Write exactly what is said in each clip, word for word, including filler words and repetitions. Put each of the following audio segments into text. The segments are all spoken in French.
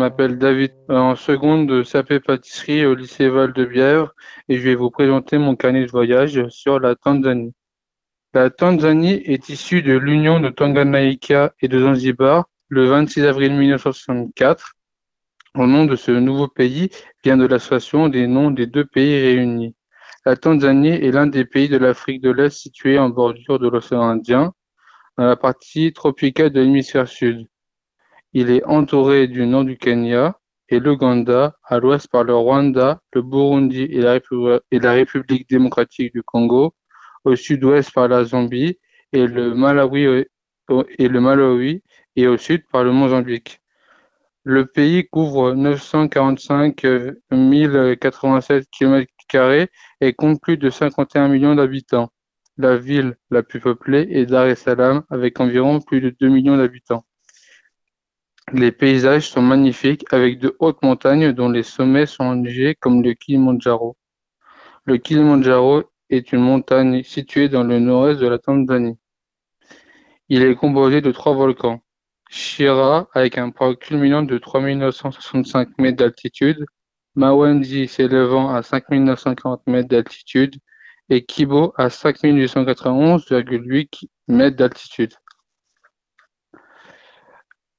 m'appelle David. En seconde de C A P pâtisserie au lycée Val-de-Bièvre et je vais vous présenter mon carnet de voyage sur la Tanzanie. La Tanzanie est issue de l'union de Tanganyika et de Zanzibar le vingt-six avril mille neuf cent soixante-quatre. Le nom de ce nouveau pays vient de l'association des noms des deux pays réunis. La Tanzanie est l'un des pays de l'Afrique de l'Est situé en bordure de l'océan Indien, dans la partie tropicale de l'hémisphère sud. Il est entouré du nord du Kenya et l'Ouganda, à l'ouest par le Rwanda, le Burundi et la, Républi- et la République démocratique du Congo, au sud-ouest par la Zambie et le Malawi et le Malawi et au sud par le Mozambique. Le pays couvre neuf cent quarante-cinq mille quatre-vingt-sept kilomètres carrés et compte plus de cinquante et un millions d'habitants. La ville la plus peuplée est Dar es Salaam avec environ plus de deux millions d'habitants. Les paysages sont magnifiques avec de hautes montagnes dont les sommets sont enneigés comme le Kilimandjaro. Le Kilimandjaro est une montagne située dans le nord-est de la Tanzanie. Il est composé de trois volcans. Shira, avec un point culminant de trois mille neuf cent soixante-cinq mètres d'altitude, Mawenzi s'élevant à cinq mille neuf cent quarante mètres d'altitude et Kibo à cinq mille huit cent quatre-vingt-onze virgule huit mètres d'altitude.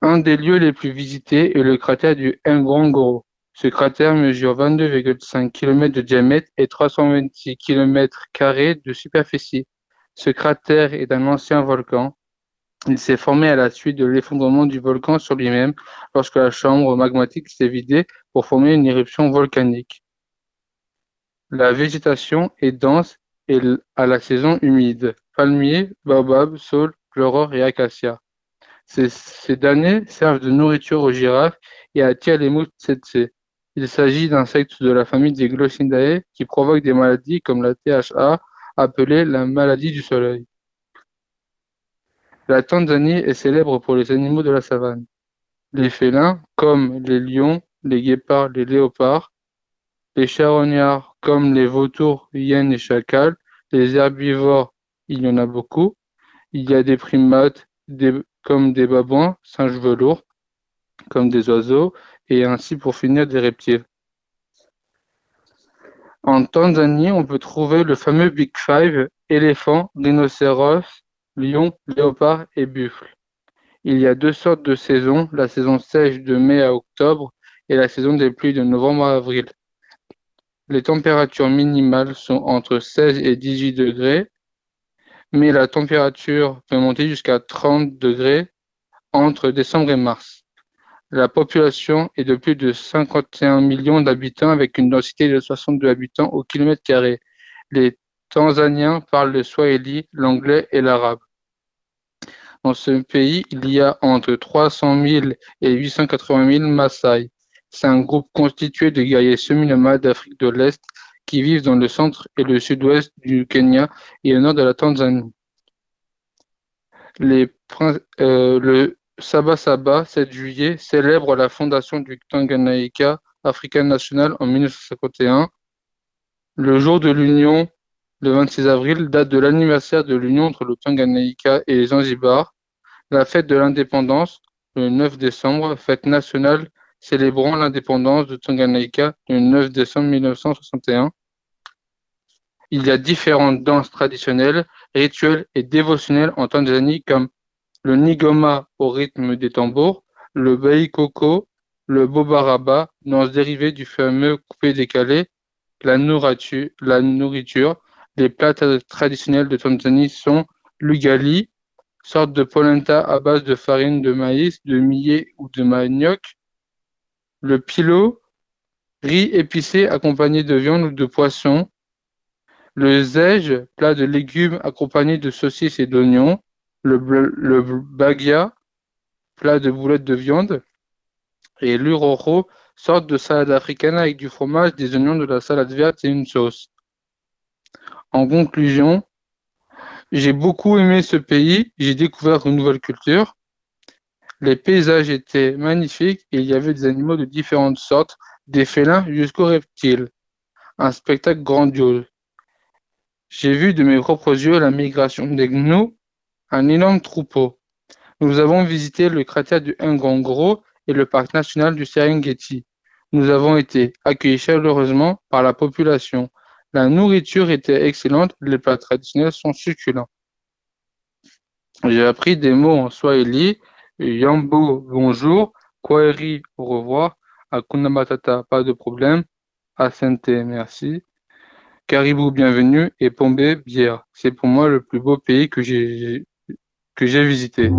Un des lieux les plus visités est le cratère du Ngorongoro. Ce cratère mesure vingt-deux virgule cinq kilomètres de diamètre et trois cent vingt-six kilomètres carrés de superficie. Ce cratère est un ancien volcan. Il s'est formé à la suite de l'effondrement du volcan sur lui-même lorsque la chambre magmatique s'est vidée pour former une éruption volcanique. La végétation est dense et à la saison humide. Palmiers, baobabs, saules, pleureurs et acacias. Ces, ces derniers servent de nourriture aux girafes et attirent les mouches tsetse. Il s'agit d'insectes de la famille des Glosindae qui provoquent des maladies comme la T H A, appelée la maladie du soleil. La Tanzanie est célèbre pour les animaux de la savane. Les félins, comme les lions, les guépards, les léopards, les charognards, comme les vautours, hyènes et chacals, les herbivores, il y en a beaucoup. Il y a des primates, des, comme des babouins, singes velours, comme des oiseaux, et ainsi pour finir des reptiles. En Tanzanie, on peut trouver le fameux Big Five, éléphants, rhinocéros, lions, léopards et buffles. Il y a deux sortes de saisons, la saison sèche de mai à octobre et la saison des pluies de novembre à avril. Les températures minimales sont entre seize et dix-huit degrés, mais la température peut monter jusqu'à trente degrés entre décembre et mars. La population est de plus de cinquante et un millions d'habitants avec une densité de soixante-deux habitants au kilomètre carré. Les Tanzaniens parlent le swahili, l'anglais et l'arabe. Dans ce pays, il y a entre trois cent mille et huit cent quatre-vingt mille Maasai. C'est un groupe constitué de guerriers semi-nomades d'Afrique de l'Est qui vivent dans le centre et le sud-ouest du Kenya et au nord de la Tanzanie. Les princes, euh, le Saba-Saba, sept juillet, célèbre la fondation du Tanganyika African National en mille neuf cent cinquante et un. Le jour de l'Union, le vingt-six avril, date de l'anniversaire de l'union entre le Tanganyika et les Zanzibar. La fête de l'indépendance, le neuf décembre, fête nationale célébrant l'indépendance de Tanganyika le neuf décembre mille neuf cent soixante et un. Il y a différentes danses traditionnelles, rituelles et dévotionnelles en Tanzanie comme le Nigoma au rythme des tambours, le Baikoko, le Bobaraba, danse dérivée du fameux coupé-décalé, la nourriture. Les plats traditionnels de Tanzanie sont l'ugali, sorte de polenta à base de farine de maïs, de millet ou de manioc, le pilo, riz épicé accompagné de viande ou de poisson, le zège, plat de légumes accompagné de saucisses et d'oignons, Le, bleu, le bagia, plat de boulettes de viande, et l'uroro, sorte de salade africaine avec du fromage, des oignons, de la salade verte et une sauce. En conclusion, j'ai beaucoup aimé ce pays, j'ai découvert une nouvelle culture. Les paysages étaient magnifiques et il y avait des animaux de différentes sortes, des félins jusqu'aux reptiles. Un spectacle grandiose. J'ai vu de mes propres yeux la migration des gnous, un énorme troupeau. Nous avons visité le cratère du Ngorongoro et le parc national du Serengeti. Nous avons été accueillis chaleureusement par la population. La nourriture était excellente, les plats traditionnels sont succulents. J'ai appris des mots en swahili, yambo bonjour, kwaheri au revoir, hakuna matata pas de problème, asante merci, karibu bienvenue et pombe bière. C'est pour moi le plus beau pays que j'ai que j'ai visité.